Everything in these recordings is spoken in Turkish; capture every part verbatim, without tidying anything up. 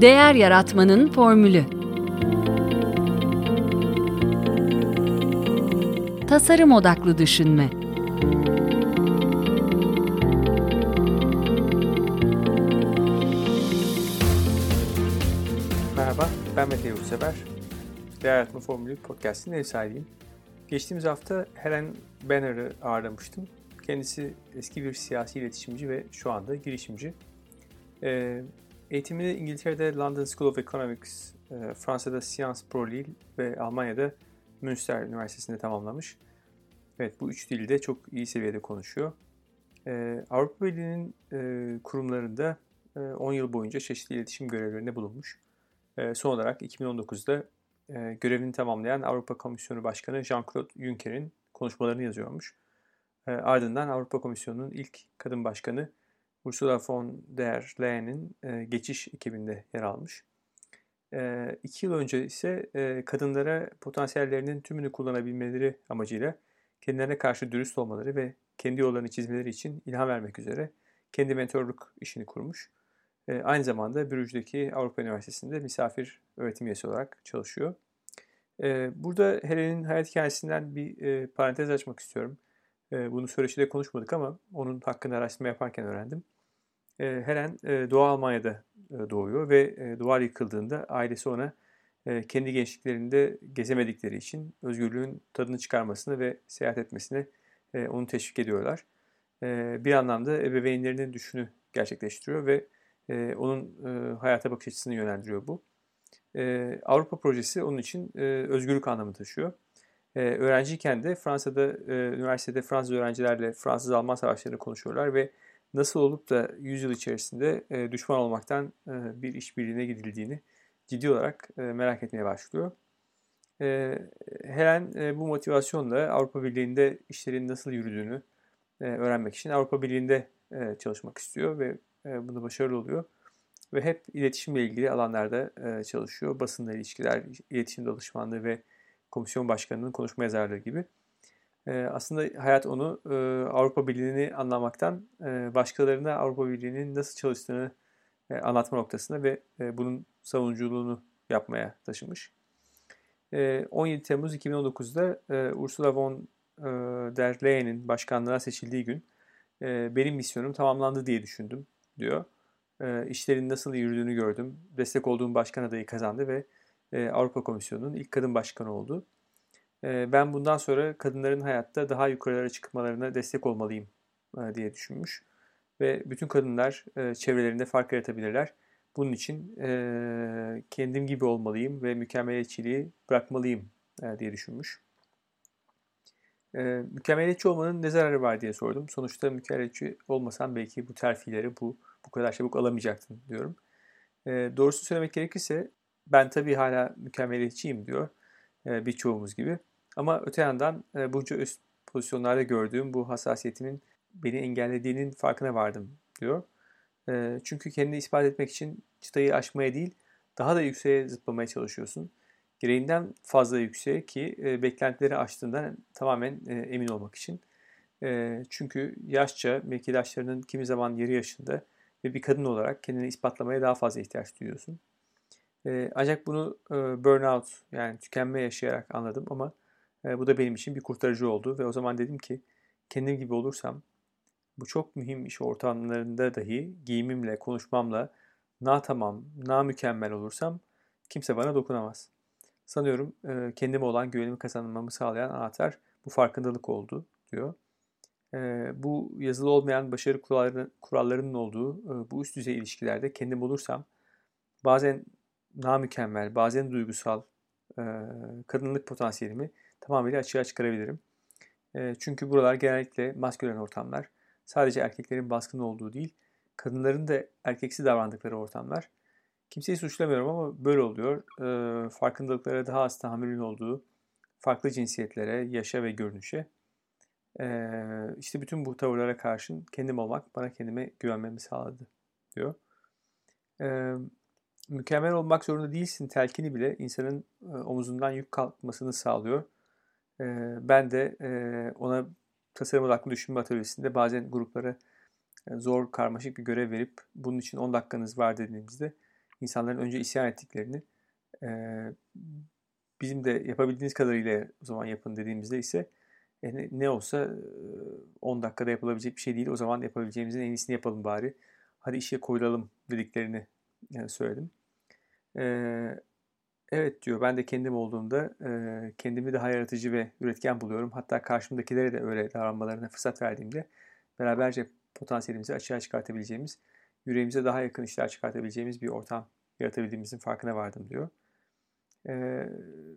Değer Yaratmanın Formülü. Tasarım Odaklı Düşünme. Merhaba, ben Mete Yuruseber. Değer Yaratma Formülü podcast'inin ev sahibiyim. Geçtiğimiz hafta Helen Banner'ı ağırlamıştım. Kendisi eski bir siyasi iletişimci ve şu anda girişimci. Ee, eğitimini İngiltere'de London School of Economics, e, Fransa'da Sciences Po Lille ve Almanya'da Münster Üniversitesi'nde tamamlamış. Evet, bu üç dilde çok iyi seviyede konuşuyor. Ee, Avrupa Birliği'nin e, kurumlarında on yıl boyunca çeşitli iletişim görevlerinde bulunmuş. E, son olarak iki bin on dokuzda e, görevini tamamlayan Avrupa Komisyonu Başkanı Jean-Claude Juncker'in konuşmalarını yazıyormuş. E, ardından Avrupa Komisyonu'nun ilk kadın başkanı Ursula von der Leyen'in e, geçiş ekibinde yer almış. E, iki yıl önce ise e, kadınlara potansiyellerinin tümünü kullanabilmeleri amacıyla kendilerine karşı dürüst olmaları ve kendi yollarını çizmeleri için ilham vermek üzere kendi mentorluk işini kurmuş. E, aynı zamanda Brugge'deki Avrupa Üniversitesi'nde misafir öğretim üyesi olarak çalışıyor. E, burada Helen'in hayat hikayesinden bir e, parantez açmak istiyorum. E, bunu söyleşide konuşmadık ama onun hakkında araştırma yaparken öğrendim. E, Helen e, Doğu Almanya'da e, doğuyor ve e, duvar yıkıldığında ailesi ona e, kendi gençliklerinde gezemedikleri için özgürlüğün tadını çıkarmasını ve seyahat etmesine e, onu teşvik ediyorlar. E, bir anlamda ebeveynlerinin düşünü gerçekleştiriyor ve Ee, onun e, hayata bakış açısını yönlendiriyor bu. Ee, Avrupa projesi onun için e, özgürlük anlamı taşıyor. Ee, öğrenciyken de Fransa'da, e, üniversitede Fransız öğrencilerle Fransız-Alman savaşlarını konuşuyorlar ve nasıl olup da yüz yıl içerisinde e, düşman olmaktan e, bir işbirliğine gidildiğini ciddi olarak e, merak etmeye başlıyor. E, Helen e, bu motivasyonla Avrupa Birliği'nde işlerin nasıl yürüdüğünü e, öğrenmek için Avrupa Birliği'nde e, çalışmak istiyor ve bunda başarılı oluyor ve hep iletişimle ilgili alanlarda çalışıyor. Basınla ilişkiler, iletişim danışmanlığı ve komisyon başkanının konuşma yazarlığı gibi. Aslında hayat onu Avrupa Birliği'ni anlamaktan başkalarına Avrupa Birliği'nin nasıl çalıştığını anlatma noktasında ve bunun savunuculuğunu yapmaya taşımış. on yedi Temmuz iki bin on dokuzda Ursula von der Leyen'in başkanlığına seçildiği gün benim misyonum tamamlandı diye düşündüm, diyor. E, işlerin nasıl yürüdüğünü gördüm. Destek olduğum başkan adayı kazandı ve e, Avrupa Komisyonu'nun ilk kadın başkanı oldu. E, ben bundan sonra kadınların hayatta daha yukarılara çıkmalarına destek olmalıyım e, diye düşünmüş. Ve bütün kadınlar e, çevrelerinde fark yaratabilirler. Bunun için e, kendim gibi olmalıyım ve mükemmeliyetçiliği bırakmalıyım e, diye düşünmüş. E, mükemmeliyetçi olmanın ne zararı var diye sordum. Sonuçta mükemmeliyetçi olmasan belki bu terfileri, bu bu kadar çabuk alamayacaktın diyorum. E, doğrusu söylemek gerekirse ben tabii hala mükemmeliyetçiyim diyor e, birçoğumuz gibi. Ama öte yandan e, bunca üst pozisyonlarda gördüğüm bu hassasiyetimin beni engellediğinin farkına vardım diyor. E, çünkü kendini ispat etmek için çıtayı aşmaya değil daha da yükseğe zıplamaya çalışıyorsun. Gereğinden fazla yükseğe ki e, beklentileri aştığından tamamen e, emin olmak için. E, çünkü yaşça mevkidaşlarının kimi zaman yarı yaşında ve bir kadın olarak kendini ispatlamaya daha fazla ihtiyaç duyuyorsun. E, ancak bunu e, burnout yani tükenme yaşayarak anladım ama e, bu da benim için bir kurtarıcı oldu ve o zaman dedim ki kendim gibi olursam bu çok mühim iş ortamlarında dahi giyimimle, konuşmamla na tamam, na mükemmel olursam kimse bana dokunamaz. Sanıyorum e, kendime olan güvenimi kazanmamı sağlayan anahtar bu farkındalık oldu diyor. E, bu yazılı olmayan başarı kurallarının, kurallarının olduğu e, bu üst düzey ilişkilerde kendim olursam bazen namükemmel, bazen duygusal e, kadınlık potansiyelimi tamamıyla açığa çıkarabilirim. E, çünkü buralar genellikle maskülen ortamlar. Sadece erkeklerin baskın olduğu değil, kadınların da erkeksi davrandıkları ortamlar. Kimseyi suçlamıyorum ama böyle oluyor. E, farkındalıklara daha az tahammülün olduğu, farklı cinsiyetlere, yaşa ve görünüşe. E, işte bütün bu tavırlara karşın kendim olmak bana kendime güvenmemi sağladı diyor. E, mükemmel olmak zorunda değilsin telkini bile insanın e, omuzundan yük kalkmasını sağlıyor. E, ben de e, ona tasarım odaklı düşünme atölyesinde bazen gruplara e, zor, karmaşık bir görev verip bunun için on dakikanız var dediğimizde insanların önce isyan ettiklerini e, bizim de yapabildiğiniz kadarıyla o zaman yapın dediğimizde ise e, ne olsa on dakikada yapılabilecek bir şey değil. O zaman yapabileceğimizin en iyisini yapalım bari. Hadi işe koyulalım dediklerini yani söyledim. E, evet diyor, ben de kendim olduğumda e, kendimi daha yaratıcı ve üretken buluyorum. Hatta karşımdakilere de öyle davranmalarına fırsat verdiğimde beraberce potansiyelimizi açığa çıkartabileceğimiz, yüreğimize daha yakın işler çıkartabileceğimiz bir ortam yaratabildiğimizin farkına vardım diyor. Ee,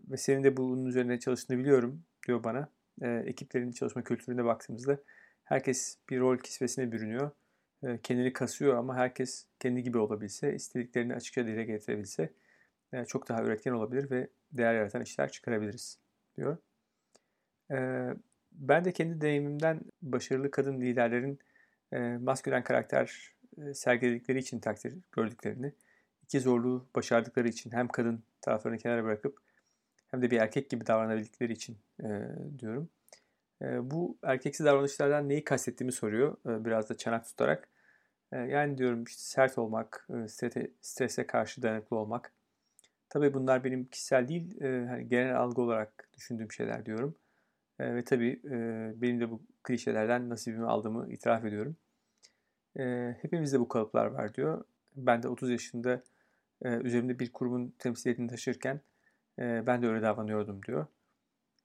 ve senin de bunun üzerine çalıştığını biliyorum diyor bana. Ee, ekiplerin çalışma kültürüne baktığımızda herkes bir rol kisvesine bürünüyor. Ee, kendini kasıyor ama herkes kendi gibi olabilse, istediklerini açıkça dile getirebilse e, çok daha üretken olabilir ve değer yaratan işler çıkarabiliriz diyor. Ee, ben de kendi deneyimimden başarılı kadın liderlerin e, maskülen karakter sergiledikleri için takdir gördüklerini, iki zorluğu başardıkları için hem kadın taraflarını kenara bırakıp hem de bir erkek gibi davranabildikleri için e, diyorum. E, bu erkeksi davranışlardan neyi kastettiğimi soruyor e, biraz da çanak tutarak. E, yani diyorum işte sert olmak, e, strese, strese karşı dayanıklı olmak. Tabii bunlar benim kişisel değil, e, hani genel algı olarak düşündüğüm şeyler diyorum. E, ve tabii e, benim de bu klişelerden nasibimi aldığımı itiraf ediyorum. E, hepimizde bu kalıplar var diyor. Ben de otuz yaşında e, üzerimde bir kurumun temsiliyetini taşırken e, ben de öyle davranıyordum diyor.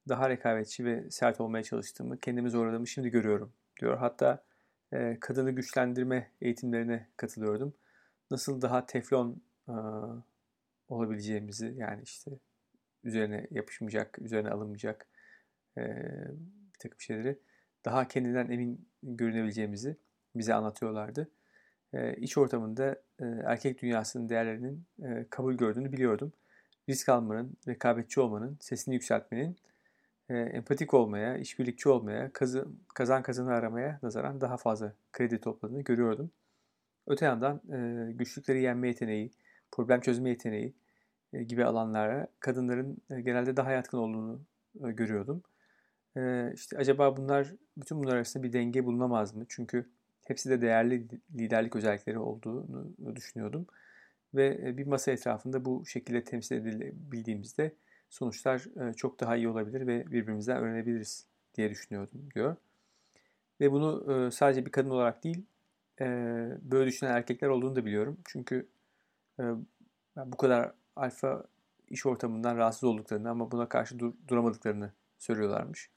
Daha rekabetçi ve sert olmaya çalıştığımı, kendimi zorladığımı şimdi görüyorum diyor. Hatta e, kadını güçlendirme eğitimlerine katılıyordum. Nasıl daha teflon e, olabileceğimizi, yani işte üzerine yapışmayacak, üzerine alınmayacak e, bir takım şeyleri daha kendinden emin görünebileceğimizi bize anlatıyorlardı. E, iç ortamında e, erkek dünyasının değerlerinin e, kabul gördüğünü biliyordum. Risk almanın, rekabetçi olmanın, sesini yükseltmenin, e, empatik olmaya, işbirlikçi olmaya, kazı, kazan kazanı aramaya nazaran daha fazla kredi topladığını görüyordum. Öte yandan e, güçlükleri yenme yeteneği, problem çözme yeteneği e, gibi alanlara kadınların e, genelde daha yatkın olduğunu e, görüyordum. E, işte acaba bunlar, bütün bunlar arasında bir denge bulunamaz mı? Çünkü hepsi de değerli liderlik özellikleri olduğunu düşünüyordum. Ve bir masa etrafında bu şekilde temsil edilebildiğimizde sonuçlar çok daha iyi olabilir ve birbirimizden öğrenebiliriz diye düşünüyordum diyor. Ve bunu sadece bir kadın olarak değil, böyle düşünen erkekler olduğunu da biliyorum. Çünkü bu kadar alfa iş ortamından rahatsız olduklarını ama buna karşı dur- duramadıklarını söylüyorlarmış.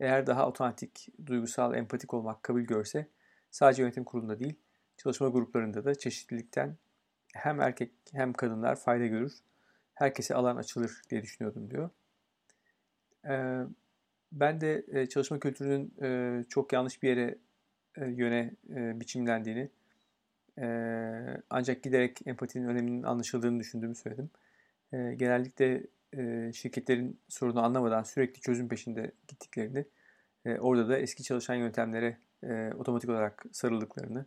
Eğer daha otantik, duygusal, empatik olmak kabul görse, sadece yönetim kurulunda değil, çalışma gruplarında da çeşitlilikten hem erkek hem kadınlar fayda görür. Herkese alan açılır diye düşünüyordum diyor. Ee, ben de e, çalışma kültürünün e, çok yanlış bir yere e, yöne e, biçimlendiğini, e, ancak giderek empatinin öneminin anlaşıldığını düşündüğümü söyledim. E, genellikle e, şirketlerin sorunu anlamadan sürekli çözüm peşinde gittiklerini, e, orada da eski çalışan yöntemlere E, otomatik olarak sarıldıklarını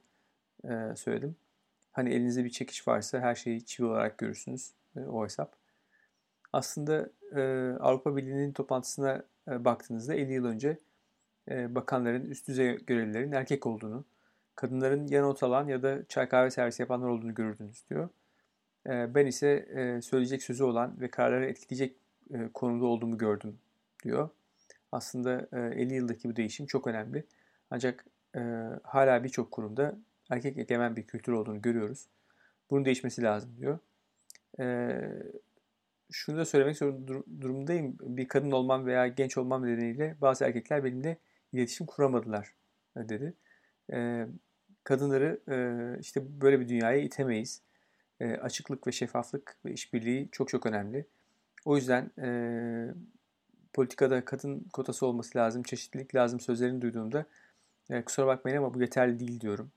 e, söyledim. Hani elinizde bir çekiç varsa her şeyi çivi olarak görürsünüz. E, o hesap. Aslında e, Avrupa Birliği'nin toplantısına e, baktığınızda elli yıl önce e, bakanların, üst düzey görevlilerin erkek olduğunu, kadınların ya not alan ya da çay kahve servisi yapanlar olduğunu görürdünüz diyor. E, ben ise e, söyleyecek sözü olan ve kararları etkileyecek e, konumda olduğumu gördüm diyor. Aslında e, elli yıldaki bu değişim çok önemli. Ancak e, hala birçok kurumda erkek egemen bir kültür olduğunu görüyoruz. Bunun değişmesi lazım diyor. E, şunu da söylemek zorunda dur- durumdayım. Bir kadın olmam veya genç olmam nedeniyle bazı erkekler benimle iletişim kuramadılar dedi. E, kadınları e, işte böyle bir dünyaya itemeyiz. E, açıklık ve şeffaflık ve işbirliği çok çok önemli. O yüzden e, politikada kadın kotası olması lazım, çeşitlilik lazım sözlerini duyduğumda kusura bakmayın ama bu yeterli değil diyorum.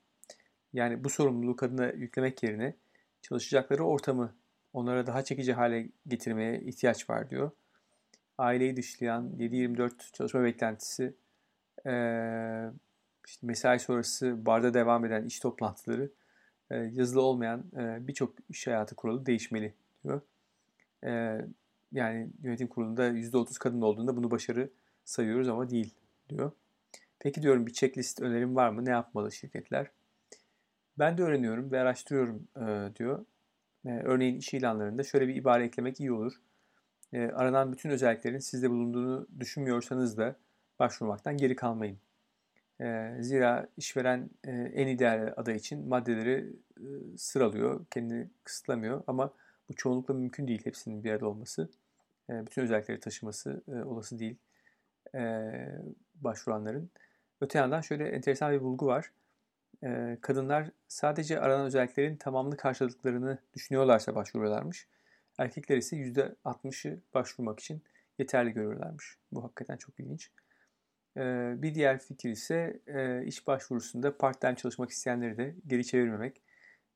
Yani bu sorumluluğu kadına yüklemek yerine çalışacakları ortamı onlara daha çekici hale getirmeye ihtiyaç var diyor. Aileyi dışlayan yedi yirmi dört çalışma beklentisi, işte mesai sonrası barda devam eden iş toplantıları, yazılı olmayan birçok iş hayatı kuralı değişmeli diyor. Yani yönetim kurulunda yüzde otuz kadın olduğunda bunu başarı sayıyoruz ama değil diyor. Peki diyorum, bir checklist önerim var mı? Ne yapmalı şirketler? Ben de öğreniyorum ve araştırıyorum e, diyor. e, örneğin iş ilanlarında şöyle bir ibare eklemek iyi olur. E, aranan bütün özelliklerin sizde bulunduğunu düşünmüyorsanız da başvurmaktan geri kalmayın. E, zira işveren e, en ideal aday için maddeleri e, sıralıyor, kendini kısıtlamıyor ama bu çoğunlukla mümkün değil, hepsinin bir arada olması. E, bütün özellikleri taşıması e, olası değil e, başvuranların. Öte yandan şöyle enteresan bir bulgu var. E, kadınlar sadece aranan özelliklerin tamamını karşıladıklarını düşünüyorlarsa başvuruyorlarmış. Erkekler ise yüzde altmışı başvurmak için yeterli görüyorlarmış. Bu hakikaten çok ilginç. E, bir diğer fikir ise e, iş başvurusunda part-time çalışmak isteyenleri de geri çevirmemek.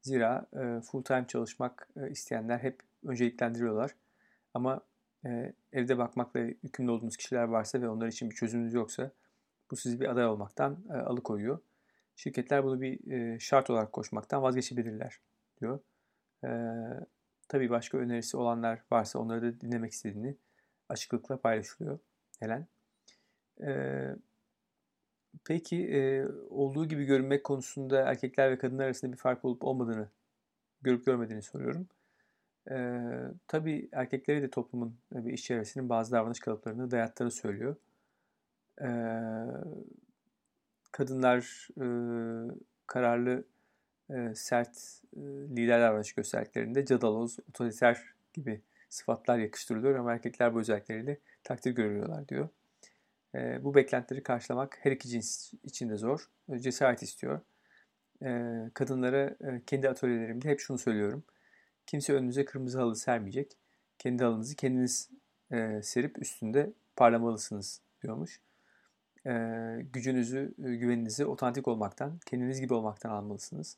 Zira e, full-time çalışmak e, isteyenler hep önceliklendiriyorlar. Ama e, evde bakmakla yükümlü olduğunuz kişiler varsa ve onlar için bir çözümünüz yoksa bu sizi bir aday olmaktan e, alıkoyuyor. Şirketler bunu bir e, şart olarak koşmaktan vazgeçebilirler diyor. E, tabii başka önerisi olanlar varsa onları da dinlemek istediğini açıklıkla paylaşılıyor Helen. E, peki e, olduğu gibi görünmek konusunda erkekler ve kadınlar arasında bir fark olup olmadığını, görüp görmediğini soruyorum. E, tabii erkeklere de toplumun bir iş çevresinin bazı davranış kalıplarını dayattığını söylüyor. E, kadınlar e, kararlı, e, sert e, lider davranış gösterdiklerinde cadaloz, otoriter gibi sıfatlar yakıştırılıyor ama erkekler bu özellikleriyle takdir görüyorlar diyor. E, bu beklentileri karşılamak her iki cins için de zor. E, cesaret istiyor. E, kadınlara e, kendi atölyelerimde hep şunu söylüyorum. Kimse önünüze kırmızı halı sermeyecek. Kendi halınızı kendiniz e, serip üstünde parlamalısınız diyormuş. E, gücünüzü, e, güveninizi otantik olmaktan, kendiniz gibi olmaktan almalısınız.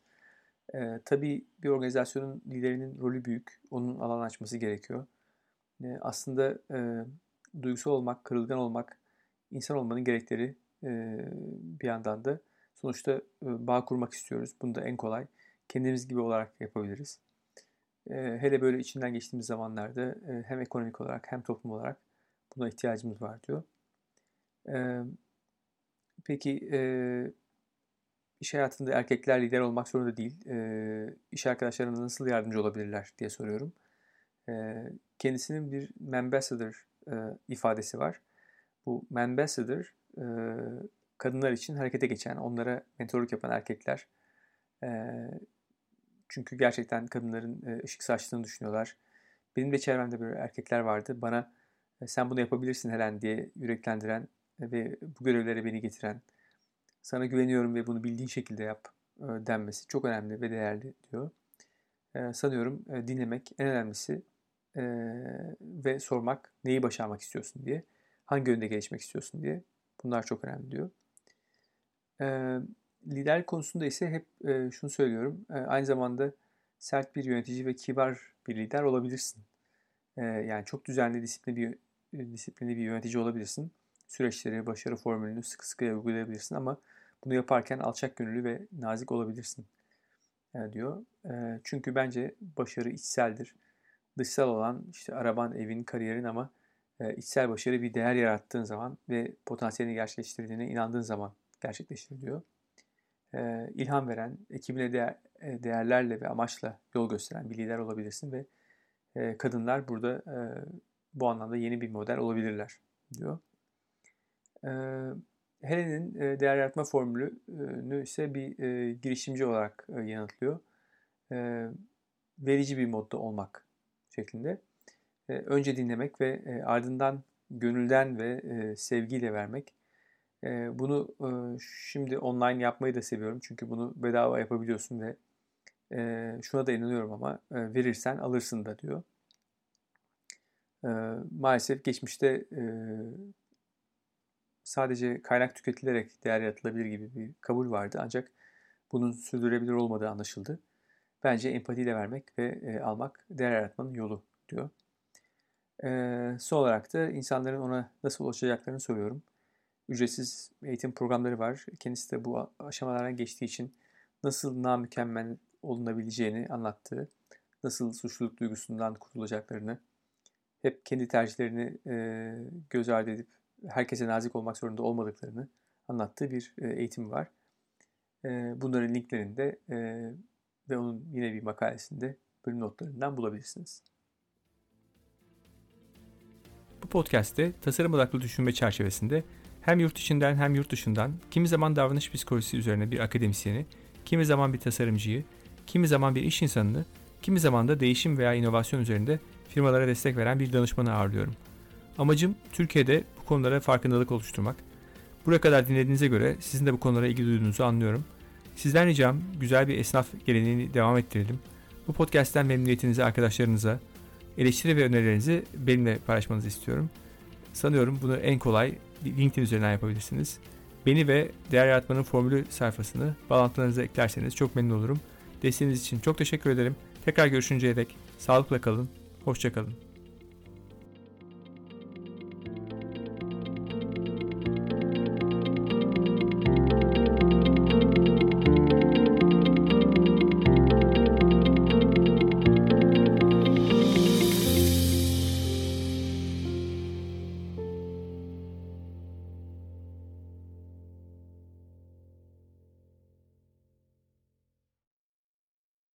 E, tabii bir organizasyonun liderinin rolü büyük. Onun alan açması gerekiyor. E, aslında e, duygusal olmak, kırılgan olmak, İnsan olmanın gerekleri bir yandan da sonuçta bağ kurmak istiyoruz. Bunu da en kolay kendimiz gibi olarak yapabiliriz. Hele böyle içinden geçtiğimiz zamanlarda hem ekonomik olarak hem toplum olarak buna ihtiyacımız var diyor. Peki iş hayatında erkekler lider olmak zorunda değil. İş arkadaşlarına nasıl yardımcı olabilirler diye soruyorum. Kendisinin bir ambassador ifadesi var. Bu ambassador e, kadınlar için harekete geçen, onlara mentorluk yapan erkekler. E, çünkü gerçekten kadınların e, ışık saçtığını düşünüyorlar. Benim de çevremde böyle erkekler vardı. Bana e, sen bunu yapabilirsin Helen diye yüreklendiren e, ve bu görevlere beni getiren, sana güveniyorum ve bunu bildiğin şekilde yap e, denmesi çok önemli ve değerli diyor. E, sanıyorum e, dinlemek en önemlisi e, ve sormak, neyi başarmak istiyorsun diye. Hangi yönde gelişmek istiyorsun diye. Bunlar çok önemli diyor. E, lider konusunda ise hep e, şunu söylüyorum. E, aynı zamanda sert bir yönetici ve kibar bir lider olabilirsin. E, yani çok düzenli, disiplinli bir, disiplinli bir yönetici olabilirsin. Süreçleri, başarı formülünü sıkı sıkıya uygulayabilirsin ama bunu yaparken alçak gönüllü ve nazik olabilirsin e, diyor. E, çünkü bence başarı içseldir. Dışsal olan işte araban, evin, kariyerin ama İçsel başarı bir değer yarattığın zaman ve potansiyelini gerçekleştirdiğine inandığın zaman gerçekleştiriliyor. İlham veren, ekibine değer, değerlerle ve amaçla yol gösteren bir lider olabilirsin ve kadınlar burada bu anlamda yeni bir model olabilirler diyor. Helen'in değer yaratma formülünü ise bir girişimci olarak yanıtlıyor. Verici bir modda olmak şeklinde. Önce dinlemek ve ardından gönülden ve sevgiyle vermek. Bunu şimdi online yapmayı da seviyorum. Çünkü bunu bedava yapabiliyorsun ve şuna da inanıyorum ama verirsen alırsın da diyor. Maalesef geçmişte sadece kaynak tüketilerek değer yaratılabilir gibi bir kabul vardı. Ancak bunun sürdürülebilir olmadığı anlaşıldı. Bence empatiyle vermek ve almak değer yaratmanın yolu diyor. Ee, son olarak da insanların ona nasıl ulaşacaklarını soruyorum. Ücretsiz eğitim programları var. Kendisi de bu aşamalardan geçtiği için nasıl namükemmel olunabileceğini anlattığı, nasıl suçluluk duygusundan kurtulacaklarını, hep kendi tercihlerini e, göz ardı edip herkese nazik olmak zorunda olmadıklarını anlattığı bir e, eğitim var. E, bunların linklerinde e, ve onun yine bir makalesinde bölüm notlarından bulabilirsiniz. Bu podcast'te tasarım odaklı düşünme çerçevesinde hem yurt içinden hem yurt dışından kimi zaman davranış psikolojisi üzerine bir akademisyeni, kimi zaman bir tasarımcıyı, kimi zaman bir iş insanını, kimi zaman da değişim veya inovasyon üzerinde firmalara destek veren bir danışmanı ağırlıyorum. Amacım Türkiye'de bu konulara farkındalık oluşturmak. Buraya kadar dinlediğinize göre sizin de bu konulara ilgi duyduğunuzu anlıyorum. Sizden ricam güzel bir esnaf geleneğini devam ettirelim. Bu podcast'ten memnuniyetinizi arkadaşlarınıza, eleştiri ve önerilerinizi benimle paylaşmanızı istiyorum. Sanıyorum bunu en kolay LinkedIn üzerinden yapabilirsiniz. Beni ve Değer Yaratmanın Formülü sayfasını bağlantılarınıza eklerseniz çok memnun olurum. Desteğiniz için çok teşekkür ederim. Tekrar görüşünceye dek sağlıkla kalın, hoşça kalın.